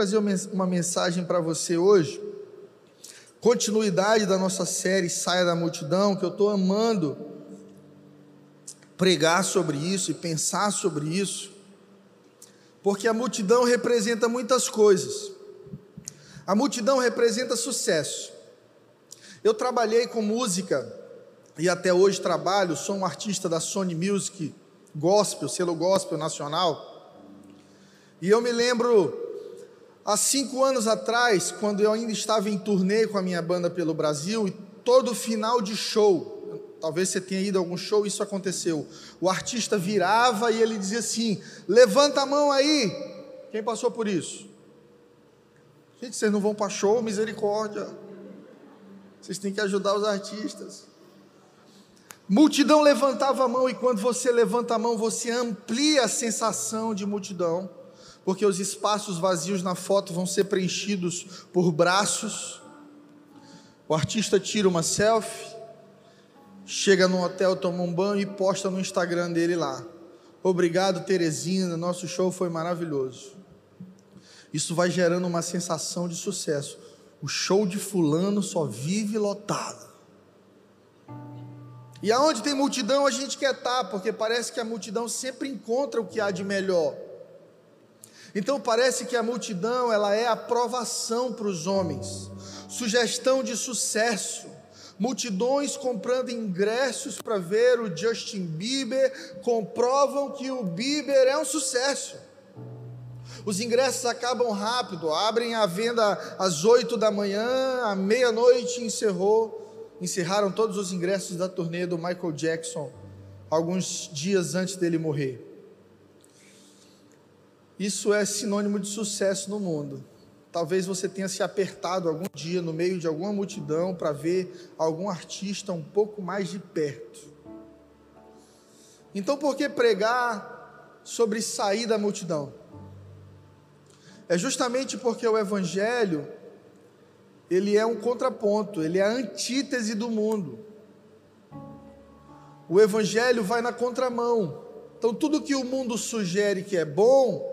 trazer uma mensagem para você hoje, continuidade da nossa série Saia da Multidão, que eu estou amando pregar sobre isso e pensar sobre isso, porque a multidão representa muitas coisas. A multidão representa sucesso. Eu trabalhei com música e até hoje trabalho, sou um artista da Sony Music Gospel, selo gospel nacional, e eu me lembro, há 5 anos atrás, quando eu ainda estava em turnê com a minha banda pelo Brasil, e todo final de show, talvez você tenha ido a algum show, isso aconteceu, o artista virava e ele dizia assim: levanta a mão aí, quem passou por isso? Gente, vocês não vão para show, misericórdia, vocês têm que ajudar os artistas. Multidão levantava a mão, e quando você levanta a mão, você amplia a sensação de multidão, porque os espaços vazios na foto vão ser preenchidos por braços. O artista tira uma selfie, chega num hotel, toma um banho e posta no Instagram dele lá: obrigado, Teresina, nosso show foi maravilhoso. Isso vai gerando uma sensação de sucesso. O show de fulano só vive lotado. E aonde tem multidão a gente quer estar, porque parece que a multidão sempre encontra o que há de melhor. Então parece que a multidão, ela é aprovação para os homens, sugestão de sucesso, multidões comprando ingressos para ver o Justin Bieber, comprovam que o Bieber é um sucesso. Os ingressos acabam rápido, abrem a venda às 8 da manhã, à meia-noite encerraram todos os ingressos da turnê do Michael Jackson, alguns dias antes dele morrer. Isso é sinônimo de sucesso no mundo. Talvez você tenha se apertado algum dia no meio de alguma multidão para ver algum artista um pouco mais de perto. Então, por que pregar sobre sair da multidão? É justamente porque o Evangelho, ele é um contraponto, ele é a antítese do mundo. O Evangelho vai na contramão. Então, tudo que o mundo sugere que é bom,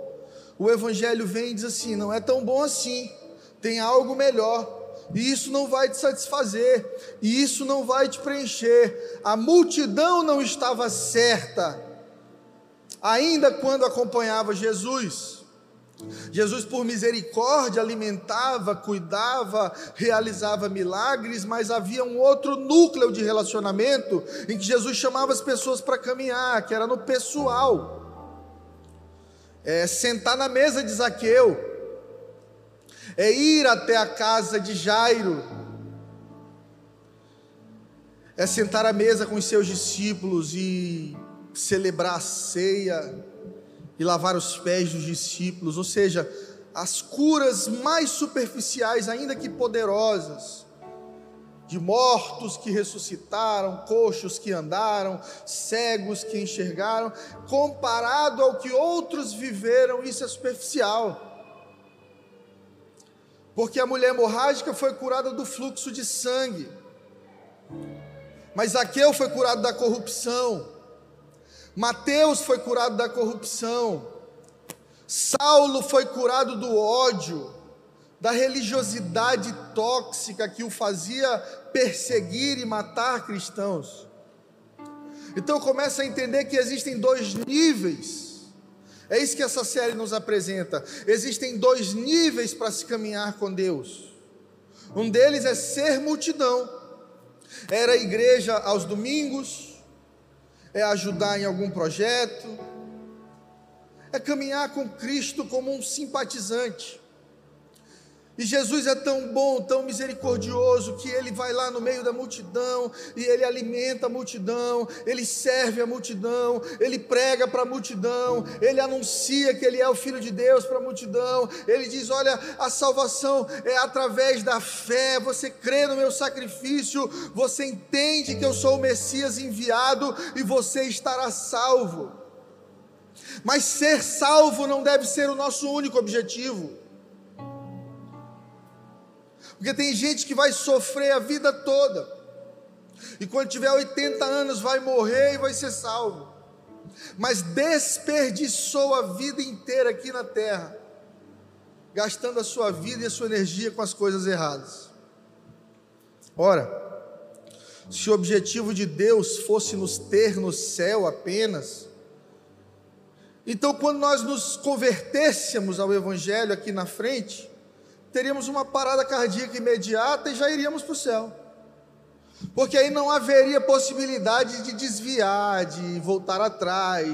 o Evangelho vem e diz assim: não é tão bom assim, tem algo melhor, e isso não vai te satisfazer, e isso não vai te preencher. A multidão não estava certa, ainda quando acompanhava Jesus. Jesus, por misericórdia, alimentava, cuidava, realizava milagres, mas havia um outro núcleo de relacionamento em que Jesus chamava as pessoas para caminhar, que era no pessoal. Sentar na mesa de Zaqueu, ir até a casa de Jairo, sentar à mesa com os seus discípulos e celebrar a ceia e lavar os pés dos discípulos. Ou seja, as curas mais superficiais, ainda que poderosas, de mortos que ressuscitaram, coxos que andaram, cegos que enxergaram, comparado ao que outros viveram, isso é superficial. Porque a mulher hemorrágica foi curada do fluxo de sangue, mas Zaqueu foi curado da corrupção, Mateus foi curado da corrupção, Saulo foi curado do ódio, da religiosidade tóxica que o fazia perseguir e matar cristãos. Então começa a entender que existem 2 níveis, é isso que essa série nos apresenta. Existem 2 níveis para se caminhar com Deus. Um deles é ser multidão, era a igreja aos domingos, ajudar em algum projeto, caminhar com Cristo como um simpatizante. E Jesus é tão bom, tão misericordioso, que Ele vai lá no meio da multidão, e Ele alimenta a multidão, Ele serve a multidão, Ele prega para a multidão, Ele anuncia que Ele é o Filho de Deus para a multidão, Ele diz: olha, a salvação é através da fé, você crê no meu sacrifício, você entende que eu sou o Messias enviado, e você estará salvo. Mas ser salvo não deve ser o nosso único objetivo, porque tem gente que vai sofrer a vida toda, e quando tiver 80 anos vai morrer e vai ser salvo, mas desperdiçou a vida inteira aqui na terra, gastando a sua vida e a sua energia com as coisas erradas. Ora, se o objetivo de Deus fosse nos ter no céu apenas, então quando nós nos convertêssemos ao Evangelho aqui na frente, teríamos uma parada cardíaca imediata e já iríamos para o céu, porque aí não haveria possibilidade de desviar, de voltar atrás,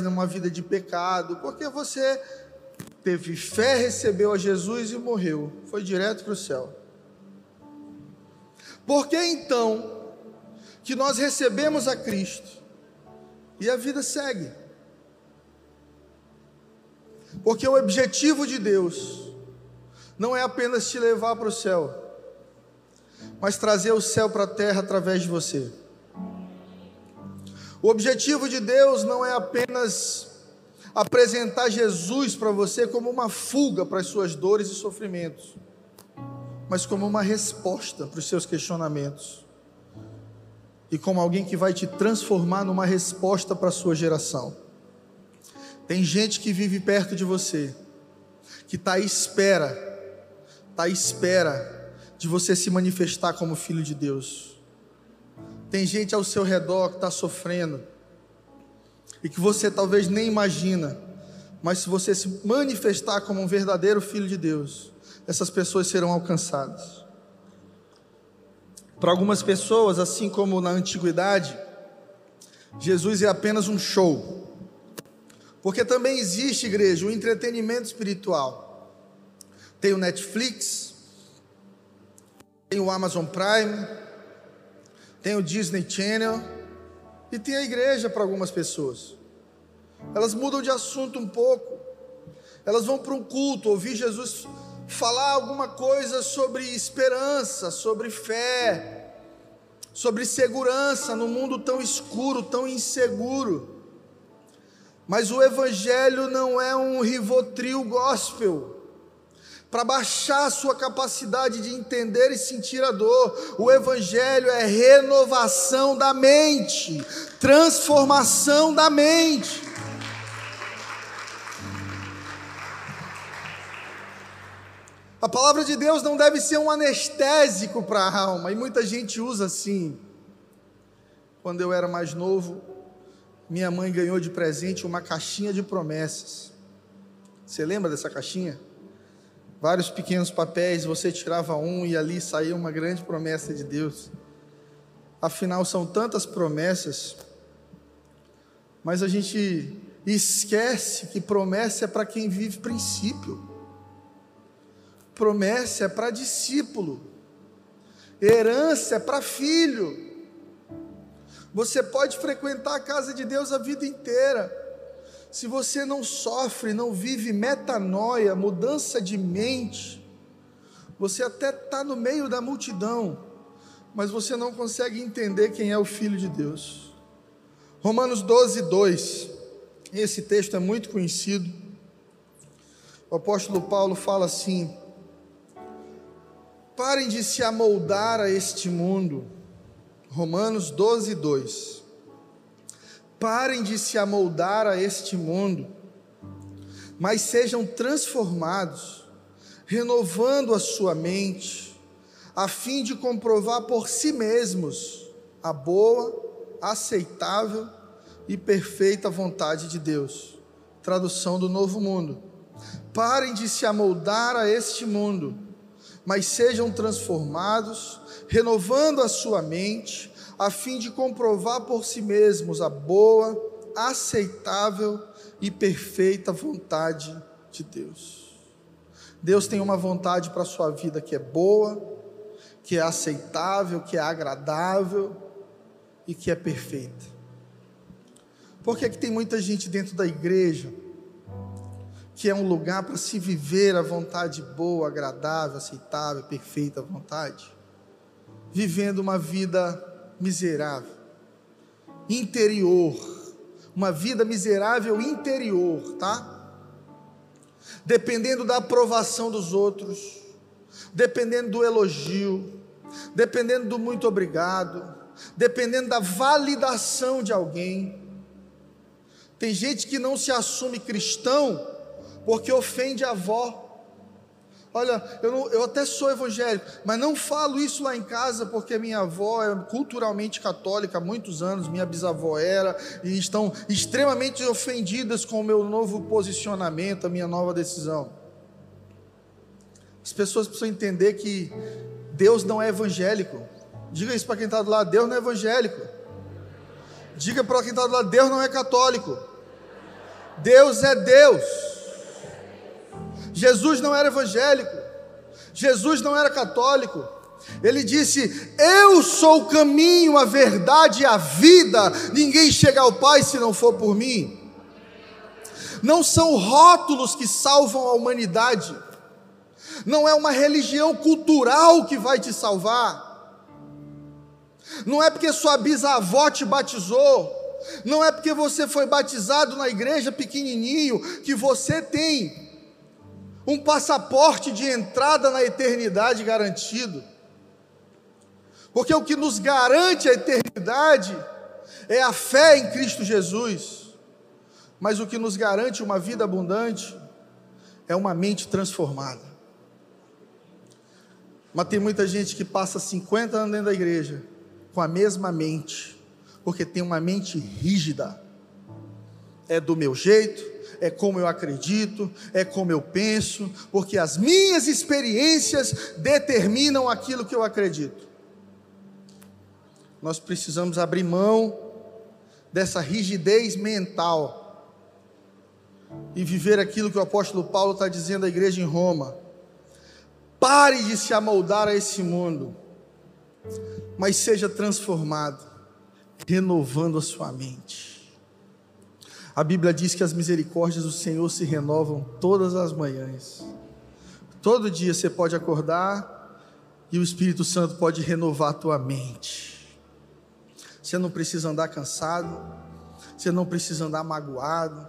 numa vida de pecado, porque você teve fé, recebeu a Jesus e morreu, foi direto para o céu. Por que então que nós recebemos a Cristo e a vida segue? Porque o objetivo de Deus não é apenas te levar para o céu, mas trazer o céu para a terra através de você. O objetivo de Deus não é apenas apresentar Jesus para você como uma fuga para as suas dores e sofrimentos, mas como uma resposta para os seus questionamentos, e como alguém que vai te transformar numa resposta para a sua geração. Tem gente que vive perto de você, que está à espera de você se manifestar como filho de Deus. Tem gente ao seu redor que está sofrendo, e que você talvez nem imagina, mas se você se manifestar como um verdadeiro filho de Deus, essas pessoas serão alcançadas. Para algumas pessoas, assim como na antiguidade, Jesus é apenas um show, porque também existe, igreja, o entretenimento espiritual. Tem o Netflix, tem o Amazon Prime, tem o Disney Channel, e tem a igreja. Para algumas pessoas, elas mudam de assunto um pouco, elas vão para um culto, ouvir Jesus falar alguma coisa sobre esperança, sobre fé, sobre segurança num mundo tão escuro, tão inseguro. Mas o Evangelho não é um Rivotril gospel para baixar a sua capacidade de entender e sentir a dor. O Evangelho é renovação da mente, transformação da mente. A palavra de Deus não deve ser um anestésico para a alma, e muita gente usa assim. Quando eu era mais novo, minha mãe ganhou de presente uma caixinha de promessas. Você lembra dessa caixinha? Vários pequenos papéis, você tirava um e ali saía uma grande promessa de Deus. Afinal, são tantas promessas, mas a gente esquece que promessa é para quem vive princípio. Promessa é para discípulo, herança é para filho. Você pode frequentar a casa de Deus a vida inteira, se você não sofre, não vive metanoia, mudança de mente, você até está no meio da multidão, mas você não consegue entender quem é o Filho de Deus. Romanos 12, 2, esse texto é muito conhecido. O apóstolo Paulo fala assim: parem de se amoldar a este mundo. Romanos 12, 2. Parem de se amoldar a este mundo, mas sejam transformados, renovando a sua mente, a fim de comprovar por si mesmos a boa, aceitável e perfeita vontade de Deus. Tradução do Novo Mundo. Parem de se amoldar a este mundo, mas sejam transformados, renovando a sua mente, a fim de comprovar por si mesmos a boa, aceitável e perfeita vontade de Deus. Deus tem uma vontade para a sua vida que é boa, que é aceitável, que é agradável e que é perfeita. Por que é que tem muita gente dentro da igreja que é um lugar para se viver a vontade boa, agradável, aceitável, perfeita vontade, vivendo uma vida miserável, interior, uma vida miserável interior, tá? Dependendo da aprovação dos outros, dependendo do elogio, dependendo do muito obrigado, dependendo da validação de alguém. Tem gente que não se assume cristão porque ofende a avó. Olha, eu até sou evangélico, mas não falo isso lá em casa, porque minha avó é culturalmente católica há muitos anos, minha bisavó era, e estão extremamente ofendidas com o meu novo posicionamento, a minha nova decisão. As pessoas precisam entender que Deus não é evangélico. Diga isso para quem está do lado, Deus não é evangélico. Diga para quem está do lado, Deus não é católico. Deus é Deus. Jesus não era evangélico, Jesus não era católico. Ele disse: eu sou o caminho, a verdade e a vida, ninguém chega ao Pai se não for por mim. Não são rótulos que salvam a humanidade, não é uma religião cultural que vai te salvar, não é porque sua bisavó te batizou, não é porque você foi batizado na igreja pequenininho, que você tem um passaporte de entrada na eternidade garantido, porque o que nos garante a eternidade é a fé em Cristo Jesus, mas o que nos garante uma vida abundante é uma mente transformada. Mas tem muita gente que passa 50 anos dentro da igreja, com a mesma mente, porque tem uma mente rígida, é do meu jeito, é como eu acredito, é como eu penso, porque as minhas experiências determinam aquilo que eu acredito. Nós precisamos abrir mão dessa rigidez mental e viver aquilo que o apóstolo Paulo está dizendo à igreja em Roma: pare de se amoldar a esse mundo, mas seja transformado, renovando a sua mente. A Bíblia diz que as misericórdias do Senhor se renovam todas as manhãs. Todo dia você pode acordar e o Espírito Santo pode renovar a tua mente. Você não precisa andar cansado, você não precisa andar magoado,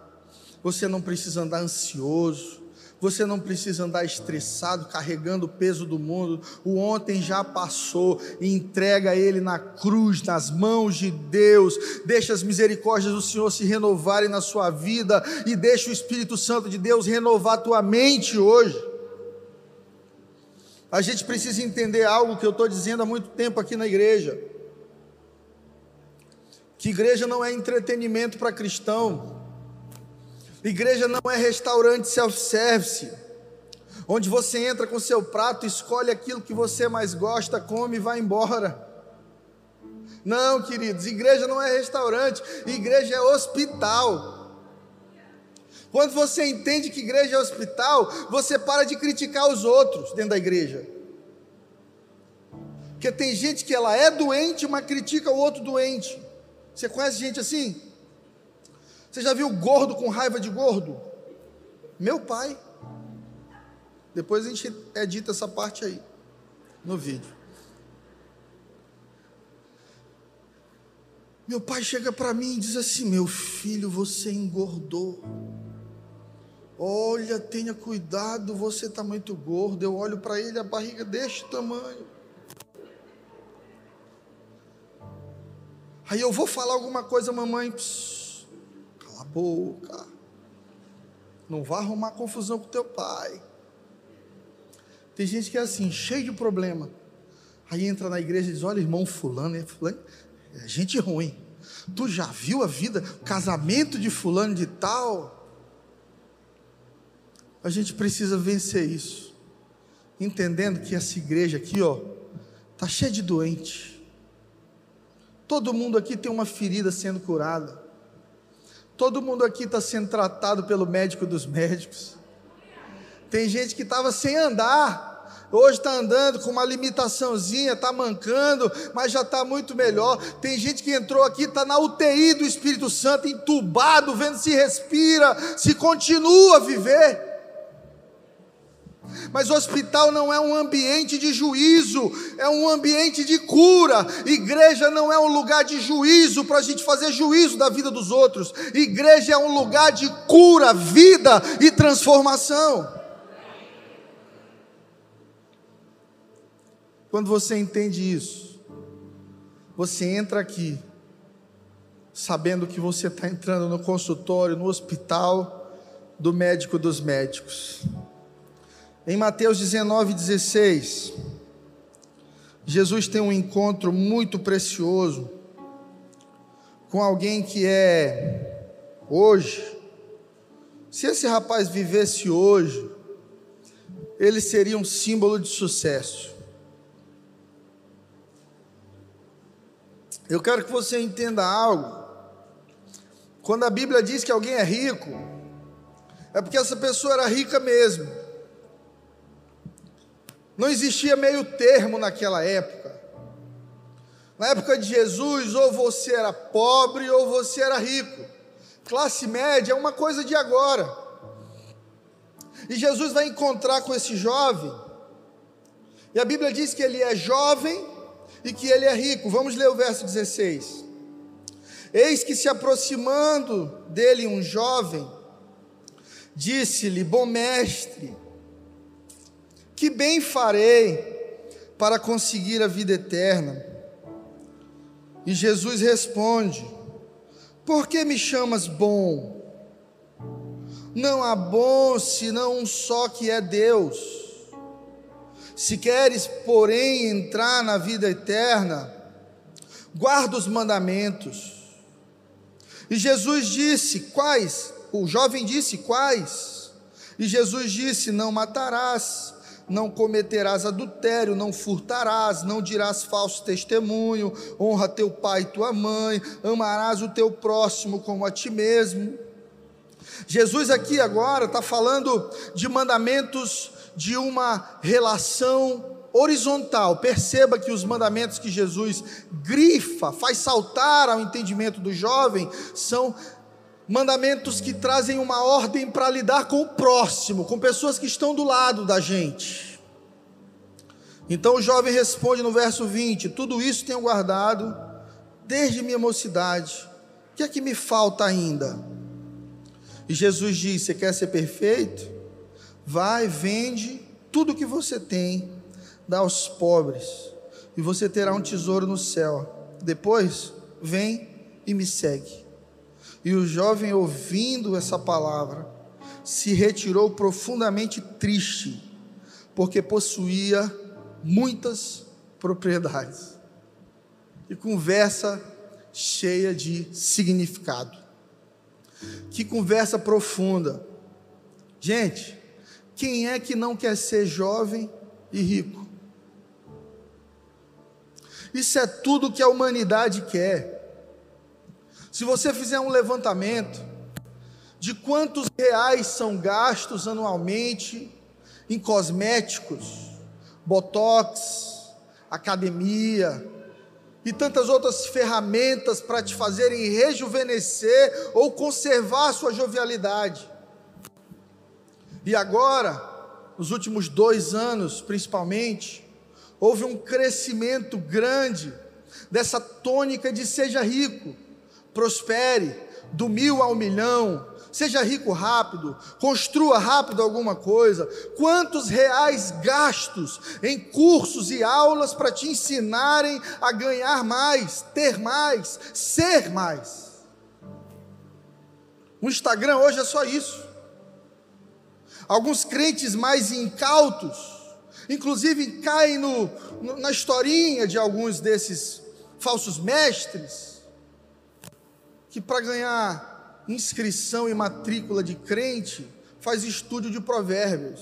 você não precisa andar ansioso, você não precisa andar estressado, carregando o peso do mundo. O ontem já passou, entrega ele na cruz, nas mãos de Deus, deixa as misericórdias do Senhor se renovarem na sua vida, e deixa o Espírito Santo de Deus renovar a tua mente hoje. A gente precisa entender algo que eu estou dizendo há muito tempo aqui na igreja, que igreja não é entretenimento para cristão. Igreja não é restaurante self-service, onde você entra com seu prato, escolhe aquilo que você mais gosta, come e vai embora. Não, queridos, igreja não é restaurante, igreja é hospital. Quando você entende que igreja é hospital, você para de criticar os outros dentro da igreja. Porque tem gente que ela é doente, mas critica o outro doente. Você conhece gente assim? Você já viu gordo com raiva de gordo? Meu pai. Depois a gente edita essa parte aí, no vídeo. Meu pai chega para mim e diz assim: meu filho, você engordou. Olha, tenha cuidado, você está muito gordo. Eu olho para ele, a barriga deste tamanho. Aí eu vou falar alguma coisa, mamãe. Boca, não vá arrumar confusão com teu pai. Tem gente que é assim, cheio de problema, aí entra na igreja e diz: olha, irmão fulano é gente ruim, tu já viu a vida, o casamento de fulano de tal. A gente precisa vencer isso, entendendo que essa igreja aqui, ó, tá cheia de doente. Todo mundo aqui tem uma ferida sendo curada. Todo mundo aqui está sendo tratado pelo médico dos médicos. Tem gente que estava sem andar, hoje está andando com uma limitaçãozinha, está mancando, mas já está muito melhor. Tem gente que entrou aqui, está na UTI do Espírito Santo, entubado, vendo se respira, se continua a viver. Mas o hospital não é um ambiente de juízo, é um ambiente de cura. Igreja não é um lugar de juízo para a gente fazer juízo da vida dos outros. Igreja é um lugar de cura, vida e transformação. Quando você entende isso, você entra aqui sabendo que você está entrando no consultório, no hospital do médico dos médicos. Em Mateus 19:16, Jesus tem um encontro muito precioso com alguém que é hoje. Se esse rapaz vivesse hoje, ele seria um símbolo de sucesso. Eu quero que você entenda algo. Quando a Bíblia diz que alguém é rico, é porque essa pessoa era rica mesmo. Não existia meio termo naquela época. Na época de Jesus, ou você era pobre ou você era rico. Classe média é uma coisa de agora. E Jesus vai encontrar com esse jovem, e a Bíblia diz que ele é jovem e que ele é rico. Vamos ler o verso 16. Eis que, se aproximando dele um jovem, disse-lhe: bom mestre, que bem farei para conseguir a vida eterna? E Jesus responde: por que me chamas bom? Não há bom senão um só, que é Deus. Se queres, porém, entrar na vida eterna, guarda os mandamentos. E Jesus disse: quais? O jovem disse: quais? E Jesus disse: não matarás, não cometerás adultério, não furtarás, não dirás falso testemunho, honra teu pai e tua mãe, amarás o teu próximo como a ti mesmo. Jesus aqui agora está falando de mandamentos de uma relação horizontal. Perceba que os mandamentos que Jesus grifa, faz saltar ao entendimento do jovem, são mandamentos que trazem uma ordem para lidar com o próximo, com pessoas que estão do lado da gente. Então o jovem responde no verso 20: tudo isso tenho guardado desde minha mocidade, o que é que me falta ainda? E Jesus disse: você quer ser perfeito? Vai, vende tudo o que você tem, dá aos pobres, e você terá um tesouro no céu. Depois, vem e me segue. E o jovem, ouvindo essa palavra, se retirou profundamente triste, porque possuía muitas propriedades. E conversa cheia de significado. Que conversa profunda. Gente, quem é que não quer ser jovem e rico? Isso é tudo que a humanidade quer. Se você fizer um levantamento de quantos reais são gastos anualmente em cosméticos, botox, academia e tantas outras ferramentas para te fazerem rejuvenescer ou conservar a sua jovialidade. E agora, nos últimos 2 anos principalmente, houve um crescimento grande dessa tônica de seja rico, prospere, do 1.000 ao 1.000.000, seja rico rápido, construa rápido alguma coisa. Quantos reais gastos em cursos e aulas para te ensinarem a ganhar mais, ter mais, ser mais? O Instagram hoje é só isso. Alguns crentes mais incautos, inclusive caem na historinha de alguns desses falsos mestres, que para ganhar inscrição e matrícula de crente faz estudo de provérbios.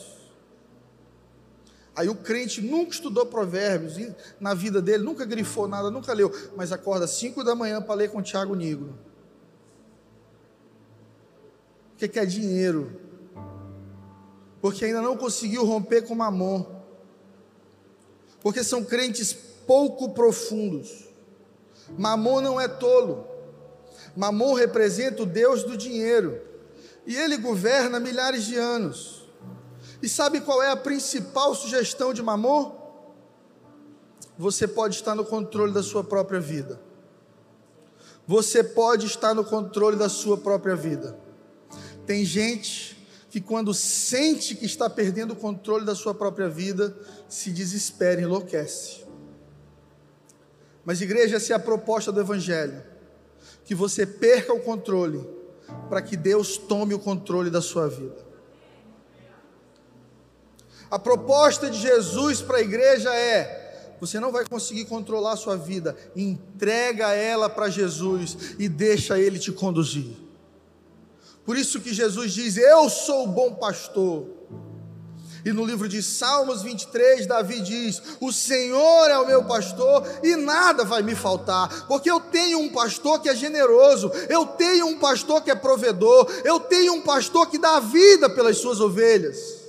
Aí o crente nunca estudou provérbios na vida dele, nunca grifou nada, nunca leu, mas acorda 5 da manhã para ler com o Tiago Nigro. O que é dinheiro? Porque ainda não conseguiu romper com Mamon, porque são crentes pouco profundos. Mamon não é tolo. Mamon representa o Deus do dinheiro, e ele governa milhares de anos. E sabe qual é a principal sugestão de Mamon? Você pode estar no controle da sua própria vida. Você pode estar no controle da sua própria vida. Tem gente que, quando sente que está perdendo o controle da sua própria vida, se desespera e enlouquece. Mas, igreja, essa é a proposta do Evangelho: que você perca o controle para que Deus tome o controle da sua vida. A proposta de Jesus para a igreja é: você não vai conseguir controlar a sua vida, entrega ela para Jesus e deixa Ele te conduzir. Por isso que Jesus diz: eu sou o bom pastor. E no livro de Salmos 23, Davi diz: o Senhor é o meu pastor e nada vai me faltar, porque eu tenho um pastor que é generoso, eu tenho um pastor que é provedor, eu tenho um pastor que dá vida pelas suas ovelhas.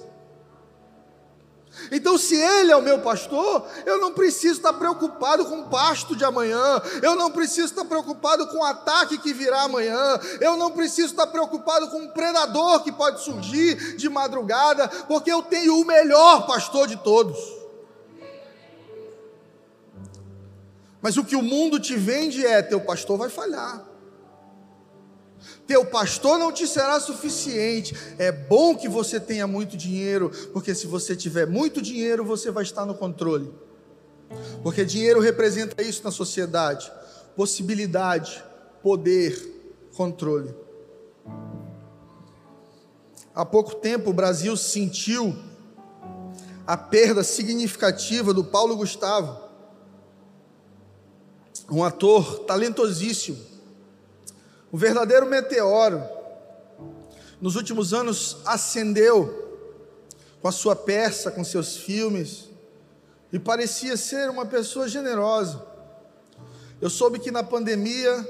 Então, se Ele é o meu pastor, eu não preciso estar preocupado com o pasto de amanhã, eu não preciso estar preocupado com o ataque que virá amanhã, eu não preciso estar preocupado com um predador que pode surgir de madrugada, porque eu tenho o melhor pastor de todos. Mas o que o mundo te vende é: teu pastor vai falhar, teu pastor não te será suficiente. É bom que você tenha muito dinheiro, porque se você tiver muito dinheiro, você vai estar no controle, porque dinheiro representa isso na sociedade: possibilidade, poder, controle. Há pouco tempo o Brasil sentiu a perda significativa do Paulo Gustavo, um ator talentosíssimo, um verdadeiro meteoro. Nos últimos anos ascendeu com a sua peça, com seus filmes, e parecia ser uma pessoa generosa. Eu soube que na pandemia,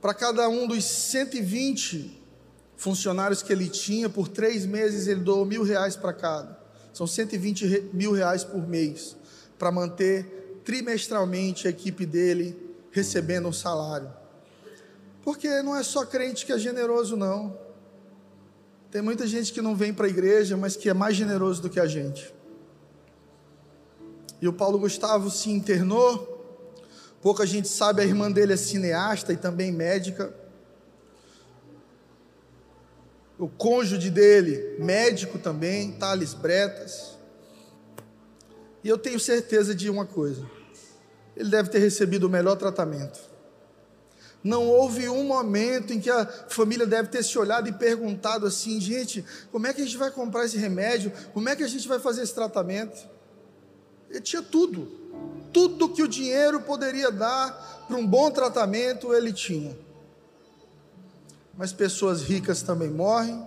para cada um dos 120 funcionários que ele tinha, por 3 meses ele doou R$1.000 para cada. São R$120.000 por mês, para manter trimestralmente a equipe dele recebendo um salário. Porque não é só crente que é generoso, não. Tem muita gente que não vem para a igreja, mas que é mais generoso do que a gente. E o Paulo Gustavo se internou. Pouca gente sabe, a irmã dele é cineasta e também médica. O cônjuge dele, médico também, Thales Bretas. E eu tenho certeza de uma coisa: ele deve ter recebido o melhor tratamento. Não houve um momento em que a família deve ter se olhado e perguntado assim: gente, como é que a gente vai comprar esse remédio? Como é que a gente vai fazer esse tratamento? Ele tinha tudo que o dinheiro poderia dar para um bom tratamento, ele tinha. Mas pessoas ricas também morrem,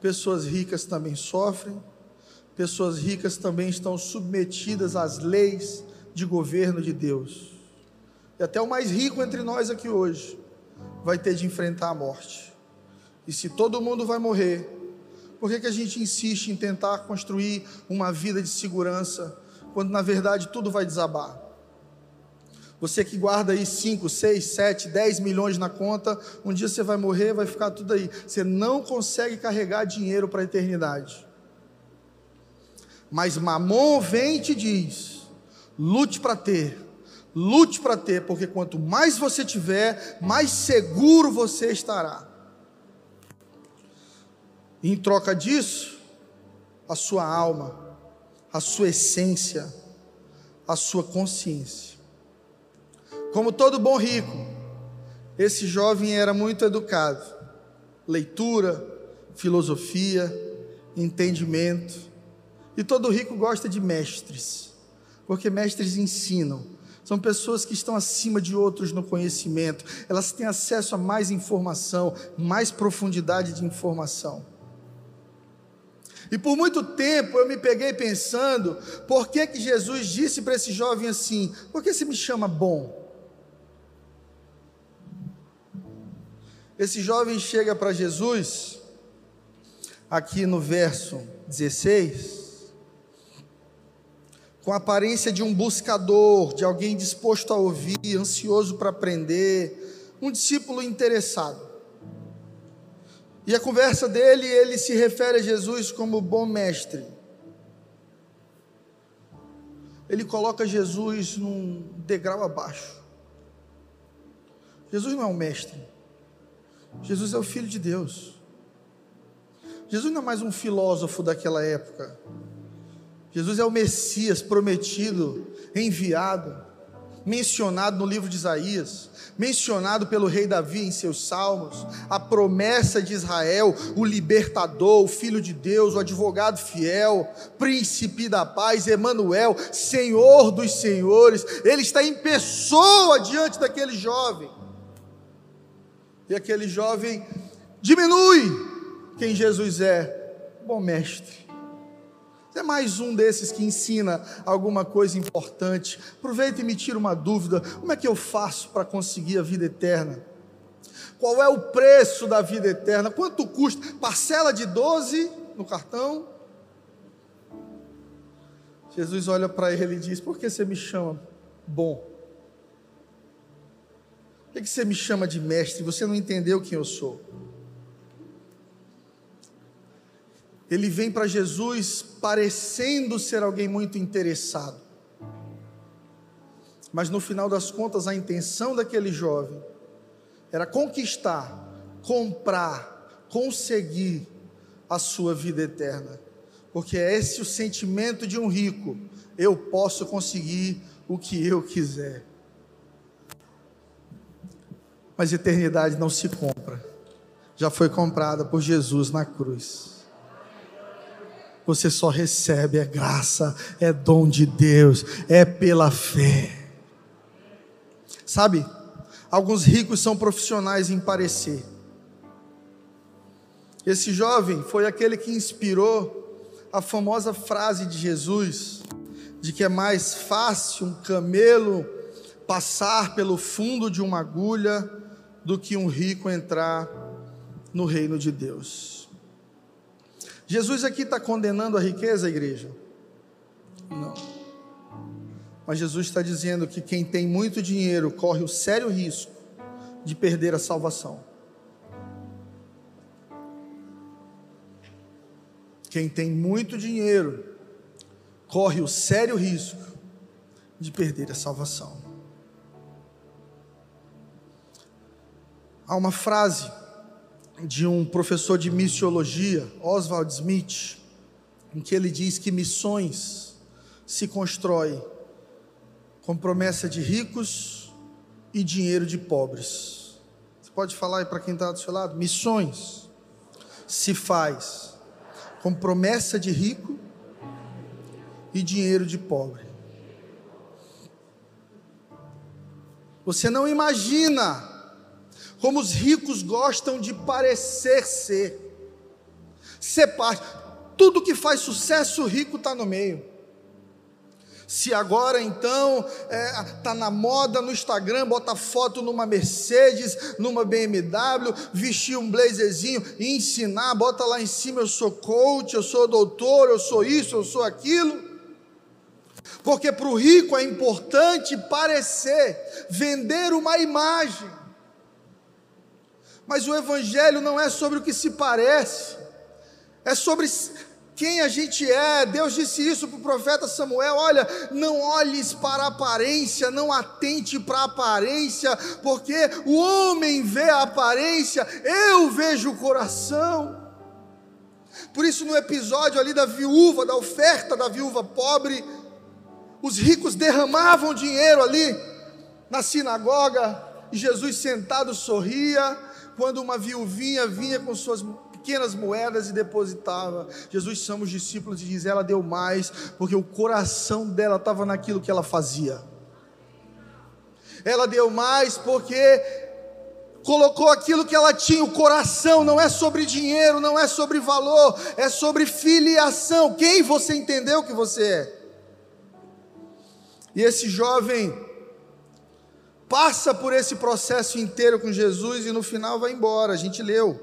pessoas ricas também sofrem, pessoas ricas também estão submetidas às leis de governo de Deus. E até o mais rico entre nós aqui hoje vai ter de enfrentar a morte. E se todo mundo vai morrer, por que a gente insiste em tentar construir uma vida de segurança, quando na verdade tudo vai desabar? Você que guarda aí 5, 6, 7, 10 milhões na conta, um dia você vai morrer, vai ficar tudo aí. Você não consegue carregar dinheiro para a eternidade. Mas Mamon vem e te diz: lute para ter. Lute para ter, porque quanto mais você tiver, mais seguro você estará. Em troca disso, a sua alma, a sua essência, a sua consciência. Como todo bom rico, esse jovem era muito educado. Leitura, filosofia, entendimento. E todo rico gosta de mestres, porque mestres ensinam. São pessoas que estão acima de outros no conhecimento. Elas têm acesso a mais informação, mais profundidade de informação. E por muito tempo eu me peguei pensando: por que que Jesus disse para esse jovem assim: por que você me chama bom? Esse jovem chega para Jesus, aqui no verso 16... com a aparência de um buscador, de alguém disposto a ouvir, ansioso para aprender, um discípulo interessado. E a conversa dele, ele se refere a Jesus como bom mestre. Ele coloca Jesus num degrau abaixo. Jesus não é um mestre. Jesus é o Filho de Deus. Jesus não é mais um filósofo daquela época. Jesus é o Messias prometido, enviado, mencionado no livro de Isaías, mencionado pelo rei Davi em seus salmos, a promessa de Israel, o libertador, o filho de Deus, o advogado fiel, príncipe da paz, Emanuel, Senhor dos senhores. Ele está em pessoa diante daquele jovem, e aquele jovem diminui quem Jesus é. Bom mestre. É mais um desses que ensina alguma coisa importante. Aproveita e me tira uma dúvida: como é que eu faço para conseguir a vida eterna? Qual é o preço da vida eterna? Quanto custa? Parcela de 12 no cartão? Jesus olha para ele e diz: por que você me chama bom? Por que você me chama de mestre? Você não entendeu quem eu sou. Ele vem para Jesus parecendo ser alguém muito interessado, mas no final das contas a intenção daquele jovem era conquistar, comprar, conseguir a sua vida eterna, porque é esse o sentimento de um rico: eu posso conseguir o que eu quiser. Mas eternidade não se compra, já foi comprada por Jesus na cruz. Você só recebe, é graça, é dom de Deus, é pela fé. Sabe, alguns ricos são profissionais em parecer. Esse jovem foi aquele que inspirou a famosa frase de Jesus, de que é mais fácil um camelo passar pelo fundo de uma agulha do que um rico entrar no reino de Deus. Jesus aqui está condenando a riqueza, igreja? Não. Mas Jesus está dizendo que quem tem muito dinheiro corre o sério risco de perder a salvação. Quem tem muito dinheiro corre o sério risco de perder a salvação. Há uma frase de um professor de missiologia, Oswald Smith, em que ele diz que missões se constroem com promessa de ricos e dinheiro de pobres. Você pode falar aí para quem está do seu lado? Missões se faz com promessa de rico e dinheiro de pobre. Você não imagina como os ricos gostam de parecer ser parte. Tudo que faz sucesso, o rico está no meio. Se agora então está na moda no Instagram, bota foto numa Mercedes, numa BMW, vestir um blazerzinho e ensinar, bota lá em cima: eu sou coach, eu sou doutor, eu sou isso, eu sou aquilo. Porque para o rico é importante parecer, vender uma imagem. Mas o evangelho não é sobre o que se parece, é sobre quem a gente é. Deus disse isso para o profeta Samuel: olha, não olhes para a aparência, não atente para a aparência, porque o homem vê a aparência, eu vejo o coração. Por isso no episódio ali da viúva, da oferta da viúva pobre, os ricos derramavam dinheiro ali na sinagoga, e Jesus sentado sorria quando uma viuvinha vinha com suas pequenas moedas e depositava. Jesus chama os discípulos e diz: ela deu mais, porque o coração dela estava naquilo que ela fazia. Ela deu mais porque colocou aquilo que ela tinha, o coração. Não é sobre dinheiro, não é sobre valor, é sobre filiação, quem você entendeu que você é. E esse jovem passa por esse processo inteiro com Jesus e no final vai embora. A gente leu,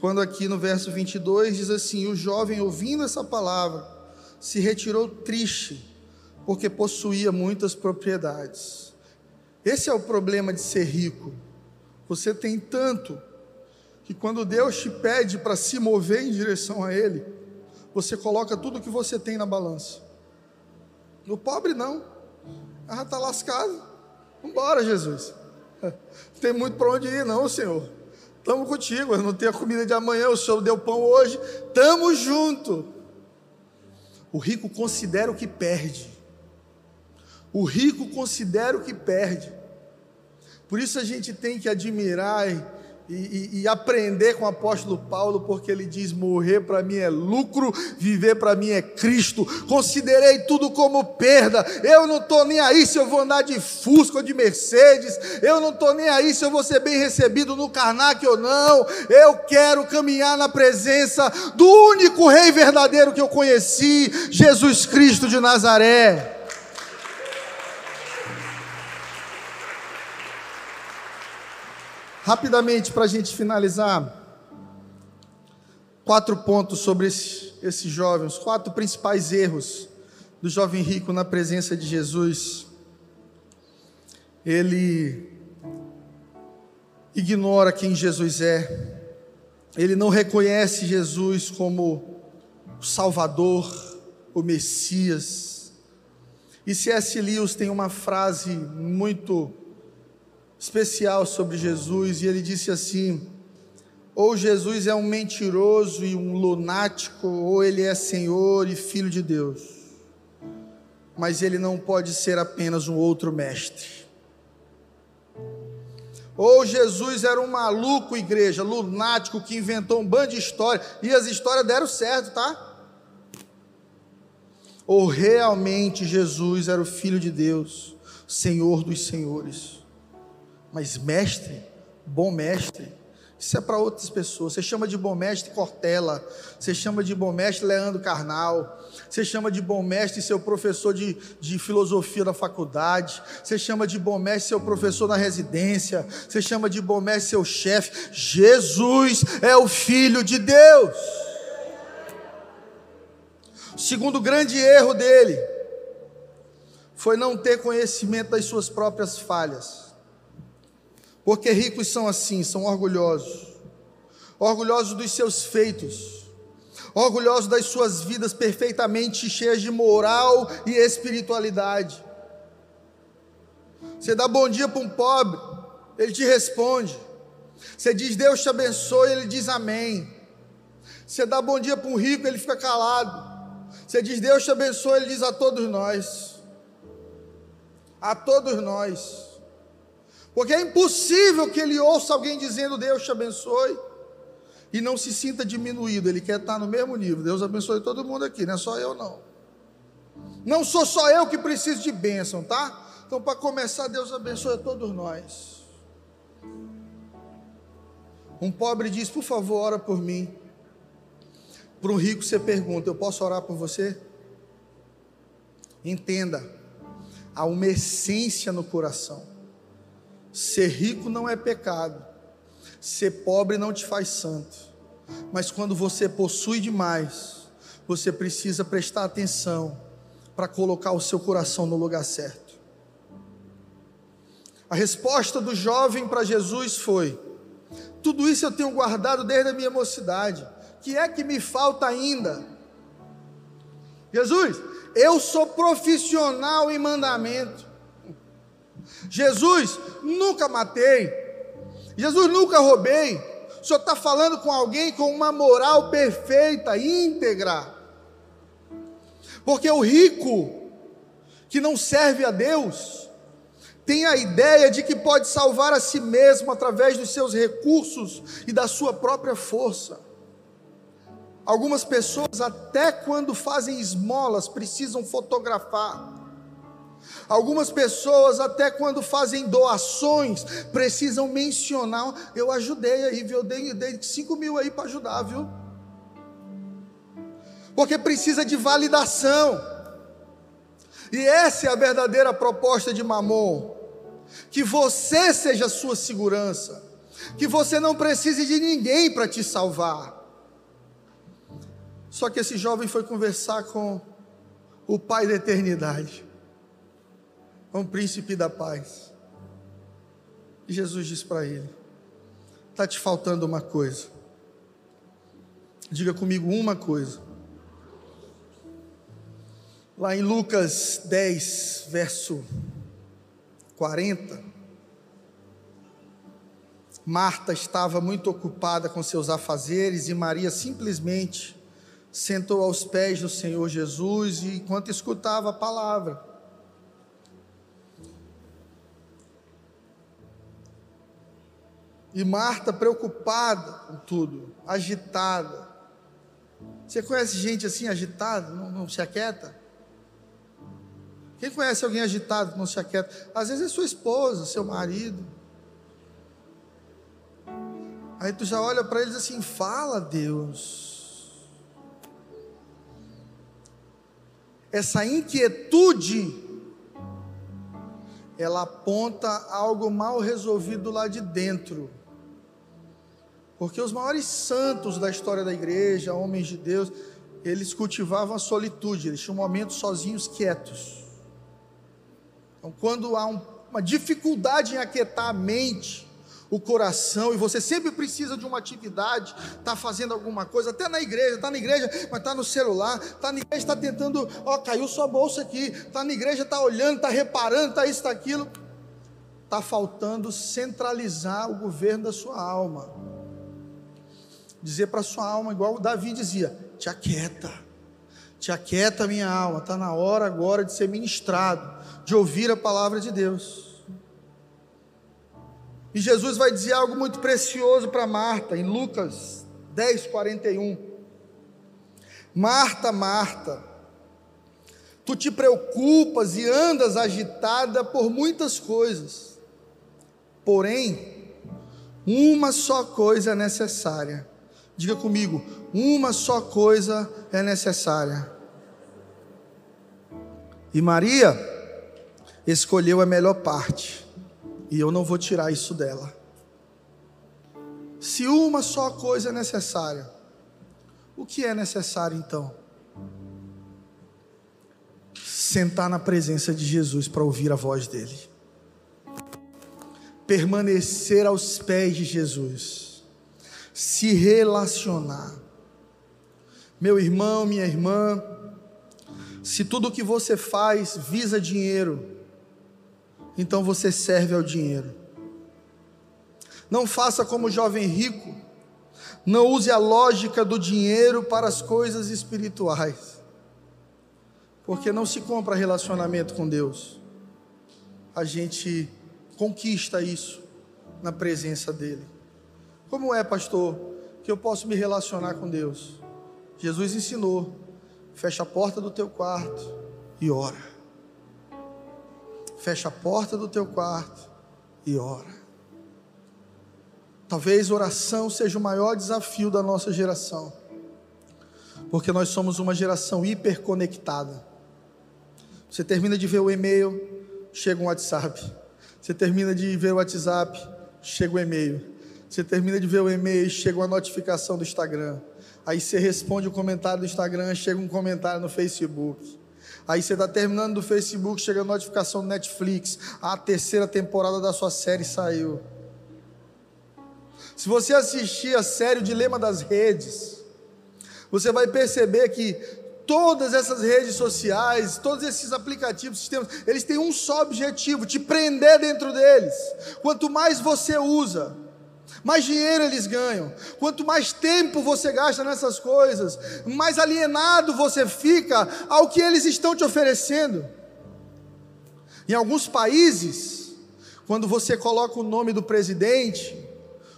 quando aqui no verso 22 diz assim: o jovem, ouvindo essa palavra, se retirou triste, porque possuía muitas propriedades. Esse é o problema de ser rico. Você tem tanto que, quando Deus te pede para se mover em direção a Ele, você coloca tudo o que você tem na balança. No pobre não. Ah, está lascado. Vambora, Jesus. Não tem muito para onde ir, não, Senhor. Estamos contigo. Eu não tenho a comida de amanhã, o Senhor deu pão hoje. Estamos junto. O rico considera o que perde. O rico considera o que perde. Por isso a gente tem que admirar e aprender com o apóstolo Paulo, porque ele diz: morrer para mim é lucro, viver para mim é Cristo, considerei tudo como perda. Eu não estou nem aí se eu vou andar de Fusca ou de Mercedes, eu não estou nem aí se eu vou ser bem recebido no Carnaque ou não, eu quero caminhar na presença do único Rei verdadeiro que eu conheci, Jesus Cristo de Nazaré. Rapidamente, para a gente finalizar, 4 pontos sobre esse jovem, os 4 principais erros do jovem rico na presença de Jesus. Ele ignora quem Jesus é, ele não reconhece Jesus como o Salvador, o Messias. E C.S. Lewis tem uma frase muito especial sobre Jesus, e ele disse assim: ou Jesus é um mentiroso e um lunático, ou ele é Senhor e Filho de Deus, mas ele não pode ser apenas um outro mestre. Ou Jesus era um maluco, igreja, lunático, que inventou um bando de histórias, e as histórias deram certo, tá? Ou realmente Jesus era o Filho de Deus, Senhor dos senhores. Mas mestre, bom mestre, isso é para outras pessoas. Você chama de bom mestre Cortella, você chama de bom mestre Leandro Carnal, você chama de bom mestre seu professor de filosofia da faculdade, você chama de bom mestre seu professor na residência, você chama de bom mestre seu chefe. Jesus é o Filho de Deus. O segundo grande erro dele foi não ter conhecimento das suas próprias falhas. Porque ricos são assim, são orgulhosos, orgulhosos dos seus feitos, orgulhosos das suas vidas perfeitamente cheias de moral e espiritualidade. Você dá bom dia para um pobre, ele te responde. Você diz: Deus te abençoe, ele diz amém. Você dá bom dia para um rico, ele fica calado. Você diz: Deus te abençoe, ele diz: a todos nós, a todos nós. Porque é impossível que ele ouça alguém dizendo Deus te abençoe e não se sinta diminuído. Ele quer estar no mesmo nível. Deus abençoe todo mundo aqui, não é só eu não. Não sou só eu que preciso de bênção, tá? Então, para começar, Deus abençoe a todos nós. Um pobre diz: por favor, ora por mim. Para um rico você pergunta: eu posso orar por você? Entenda, há uma essência no coração. Ser rico não é pecado, ser pobre não te faz santo, mas quando você possui demais, você precisa prestar atenção para colocar o seu coração no lugar certo. A resposta do jovem para Jesus foi: tudo isso eu tenho guardado desde a minha mocidade, o que é que me falta ainda? Jesus, eu sou profissional em mandamento. Jesus, nunca matei. Jesus, nunca roubei. O Senhor está falando com alguém com uma moral perfeita, íntegra. Porque o rico que não serve a Deus tem a ideia de que pode salvar a si mesmo através dos seus recursos e da sua própria força. Algumas pessoas, até quando fazem esmolas, precisam fotografar. Algumas pessoas, até quando fazem doações, precisam mencionar: eu ajudei aí, viu? Eu dei 5 mil aí para ajudar, viu? Porque precisa de validação. E essa é a verdadeira proposta de Mamon: que você seja a sua segurança, que você não precise de ninguém para te salvar. Só que esse jovem foi conversar com o Pai da Eternidade, um príncipe da paz. E Jesus disse para ele: está te faltando uma coisa. Diga comigo: uma coisa. Lá em Lucas 10, verso 40, Marta estava muito ocupada com seus afazeres e Maria simplesmente sentou aos pés do Senhor Jesus, e enquanto escutava a palavra, E Marta preocupada com tudo, agitada. Você conhece gente assim agitada, não se aquieta? Quem conhece alguém agitado que não se aquieta? Às vezes é sua esposa, seu marido. Aí tu já olha para eles assim, fala Deus. Essa inquietude, ela aponta algo mal resolvido lá de dentro. Porque os maiores santos da história da igreja, homens de Deus, eles cultivavam a solitude, eles tinham momentos sozinhos, quietos. Então, quando há uma dificuldade em aquietar a mente, o coração, e você sempre precisa de uma atividade, está fazendo alguma coisa, até na igreja, está na igreja, mas está no celular, está na igreja, está tentando, ó, caiu sua bolsa aqui, está na igreja, está olhando, está reparando, está isso, está aquilo, está faltando centralizar o governo da sua alma, dizer para a sua alma, igual o Davi dizia, te aquieta minha alma, está na hora agora de ser ministrado, de ouvir a palavra de Deus. E Jesus vai dizer algo muito precioso para Marta, em Lucas 10:41. Marta, Marta, tu te preocupas e andas agitada por muitas coisas, porém, uma só coisa é necessária. Diga comigo, uma só coisa é necessária. E Maria escolheu a melhor parte. E eu não vou tirar isso dela. Se uma só coisa é necessária, o que é necessário então? Sentar na presença de Jesus para ouvir a voz dele. Permanecer aos pés de Jesus. Se relacionar. Meu irmão, minha irmã, se tudo o que você faz visa dinheiro, então você serve ao dinheiro. Não faça como o jovem rico, não use a lógica do dinheiro para as coisas espirituais, porque não se compra relacionamento com Deus, a gente conquista isso na presença dEle. Como é, pastor, que eu posso me relacionar com Deus? Jesus ensinou, fecha a porta do teu quarto e ora. Fecha a porta do teu quarto e ora. Talvez oração seja o maior desafio da nossa geração, porque nós somos uma geração hiperconectada. Você termina de ver o e-mail, chega um WhatsApp. Você termina de ver o WhatsApp, chega o e-mail. Você termina de ver o e-mail, chega uma notificação do Instagram. Aí você responde o comentário do Instagram, chega um comentário no Facebook. Aí você está terminando do Facebook, chega a notificação do Netflix, a terceira temporada da sua série saiu. Se você assistir a série O Dilema das Redes, você vai perceber que todas essas redes sociais, todos esses aplicativos, sistemas, eles têm um só objetivo, te prender dentro deles. Quanto mais você usa, mais dinheiro eles ganham. Quanto mais tempo você gasta nessas coisas, mais alienado você fica ao que eles estão te oferecendo. Em alguns países, quando você coloca o nome do presidente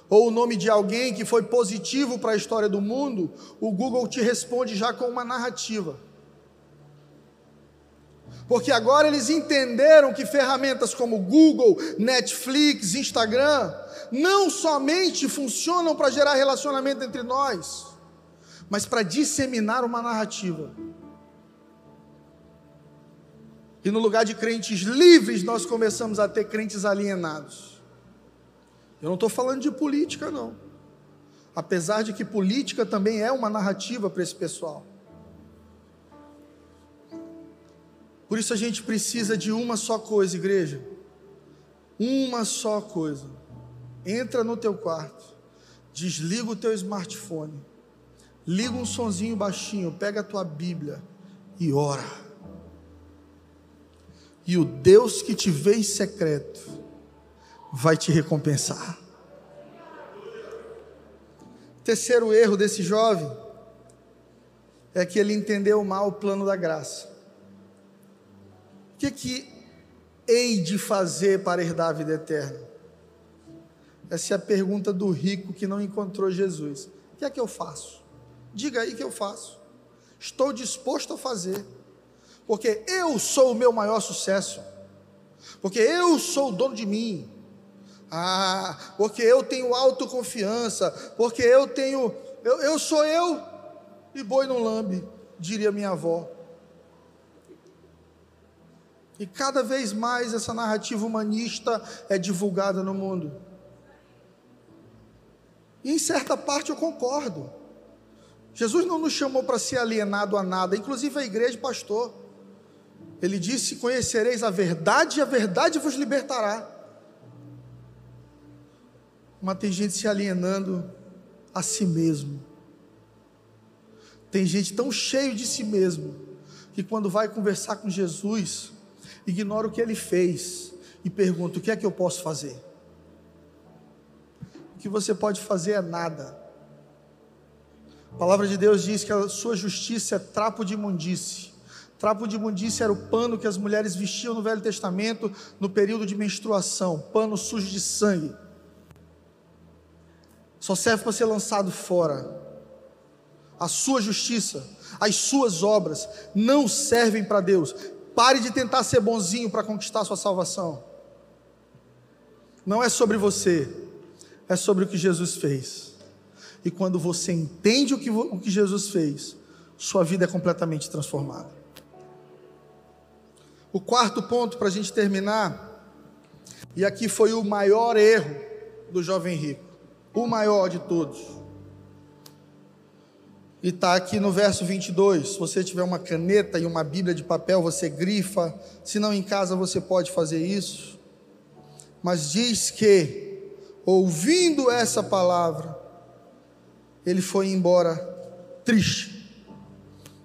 ou o nome de alguém que foi positivo para a história do mundo, o Google te responde já com uma narrativa. Porque agora eles entenderam que ferramentas como Google, Netflix, Instagram, não somente funcionam para gerar relacionamento entre nós, mas para disseminar uma narrativa. E no lugar de crentes livres, nós começamos a ter crentes alienados. Eu não estou falando de política, não. Apesar de que política também é uma narrativa para esse pessoal. Por isso a gente precisa de uma só coisa, igreja. Uma só coisa. Entra no teu quarto, desliga o teu smartphone, liga um sonzinho baixinho, pega a tua Bíblia e ora. E o Deus que te vê em secreto vai te recompensar. Terceiro erro desse jovem é que ele entendeu mal o plano da graça. O que hei de fazer para herdar a vida eterna? Essa é a pergunta do rico que não encontrou Jesus. O que é que eu faço? Diga aí que eu faço. Estou disposto a fazer. Porque eu sou o meu maior sucesso. Porque eu sou o dono de mim. Ah, porque eu tenho autoconfiança. Porque eu tenho... Eu sou eu e boi não lambe, diria minha avó. E cada vez mais essa narrativa humanista é divulgada no mundo. E em certa parte eu concordo. Jesus não nos chamou para ser alienado a nada, inclusive a igreja, pastor. Ele disse: conhecereis a verdade e a verdade vos libertará. Mas tem gente se alienando a si mesmo. Tem gente tão cheio de si mesmo, que quando vai conversar com Jesus, ignora o que ele fez e pergunta: o que é que eu posso fazer? O que você pode fazer é nada. A palavra de Deus diz que a sua justiça é trapo de imundície. Trapo de imundície era o pano que as mulheres vestiam no Velho Testamento, no período de menstruação, pano sujo de sangue. Só serve para ser lançado fora. A sua justiça, as suas obras não servem para Deus. Pare de tentar ser bonzinho para conquistar a sua salvação. Não é sobre você, é sobre o que Jesus fez. E quando você entende o que Jesus fez, sua vida é completamente transformada. O quarto ponto para a gente terminar, e aqui foi o maior erro do jovem rico. O maior de todos. E está aqui no verso 22. Se você tiver uma caneta e uma Bíblia de papel, você grifa. Se não, em casa você pode fazer isso. Mas diz que, ouvindo essa palavra, ele foi embora triste.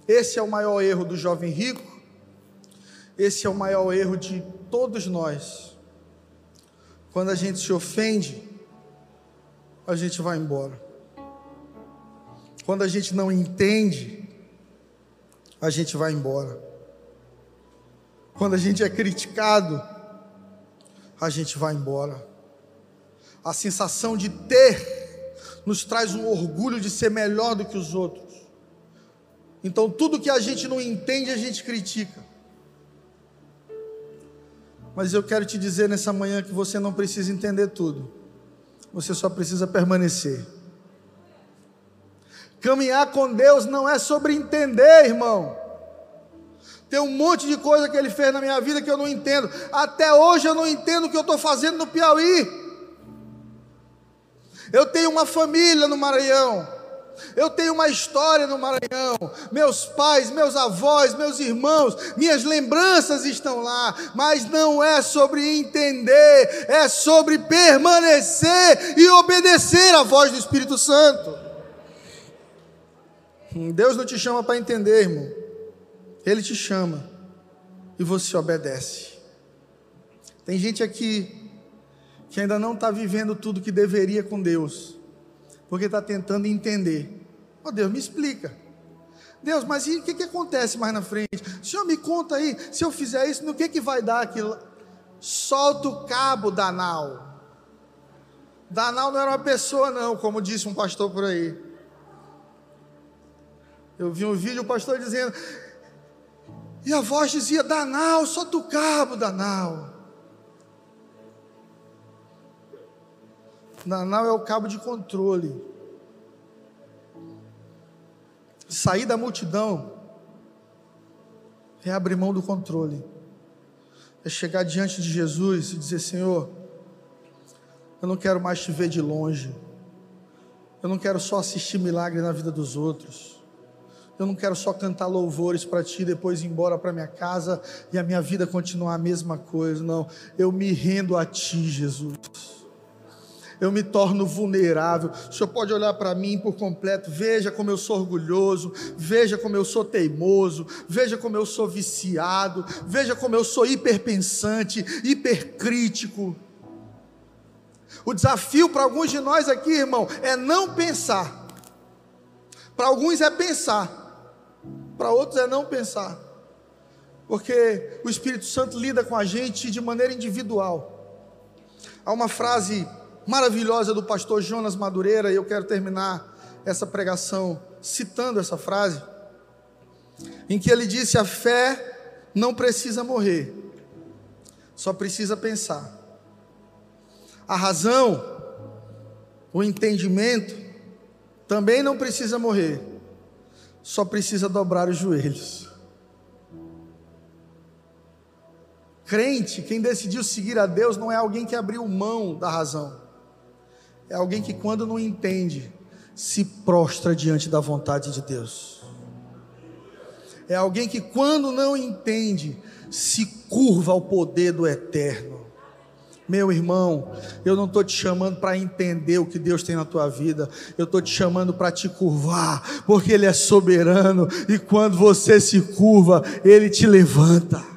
Esse é o maior erro do jovem rico. Esse é o maior erro de todos nós. Quando a gente se ofende, a gente vai embora. Quando a gente não entende, a gente vai embora. Quando a gente é criticado, a gente vai embora. A sensação de ter nos traz um orgulho de ser melhor do que os outros. Então tudo que a gente não entende, a gente critica. Mas eu quero te dizer nessa manhã que você não precisa entender tudo. Você só precisa permanecer. Caminhar com Deus não é sobre entender, irmão. Tem um monte de coisa que ele fez na minha vida que eu não entendo. Até hoje eu não entendo o que eu estou fazendo no Piauí. Eu tenho uma família no Maranhão. Eu tenho uma história no Maranhão. Meus pais, meus avós, meus irmãos, minhas lembranças estão lá. Mas não é sobre entender, é sobre permanecer e obedecer à voz do Espírito Santo. Deus não te chama para entender, irmão. Ele te chama e você obedece. Tem gente aqui que ainda não está vivendo tudo que deveria com Deus, porque está tentando entender. Oh, Deus, me explica. Deus, mas e o que acontece mais na frente? O Senhor me conta aí, se eu fizer isso, no que vai dar aquilo? Solta o cabo, Danal. Danal não era uma pessoa não, como disse um pastor por aí. Eu vi um vídeo, o pastor dizendo, e a voz dizia, Danal, solta o cabo, Danal. Danal é o cabo de controle. Sair da multidão é abrir mão do controle, é chegar diante de Jesus e dizer, Senhor, eu não quero mais te ver de longe, eu não quero só assistir milagre na vida dos outros, eu não quero só cantar louvores para ti e depois ir embora para minha casa e a minha vida continuar a mesma coisa. Não, eu me rendo a ti, Jesus. Eu me torno vulnerável. O Senhor pode olhar para mim por completo. Veja como eu sou orgulhoso. Veja como eu sou teimoso. Veja como eu sou viciado. Veja como eu sou hiperpensante, hipercrítico. O desafio para alguns de nós aqui, irmão, é não pensar. Para alguns é pensar. Para outros é não pensar. Porque o Espírito Santo lida com a gente de maneira individual. Há uma frase maravilhosa do pastor Jonas Madureira, e eu quero terminar essa pregação citando essa frase, em que ele disse: a fé não precisa morrer, só precisa pensar. A razão, o entendimento, também não precisa morrer, só precisa dobrar os joelhos. Crente, quem decidiu seguir a Deus, não é alguém que abriu mão da razão, é alguém que, quando não entende, se prostra diante da vontade de Deus. É alguém que, quando não entende, se curva ao poder do eterno. Meu irmão, eu não estou te chamando para entender o que Deus tem na tua vida, eu estou te chamando para te curvar, porque Ele é soberano, e quando você se curva, Ele te levanta.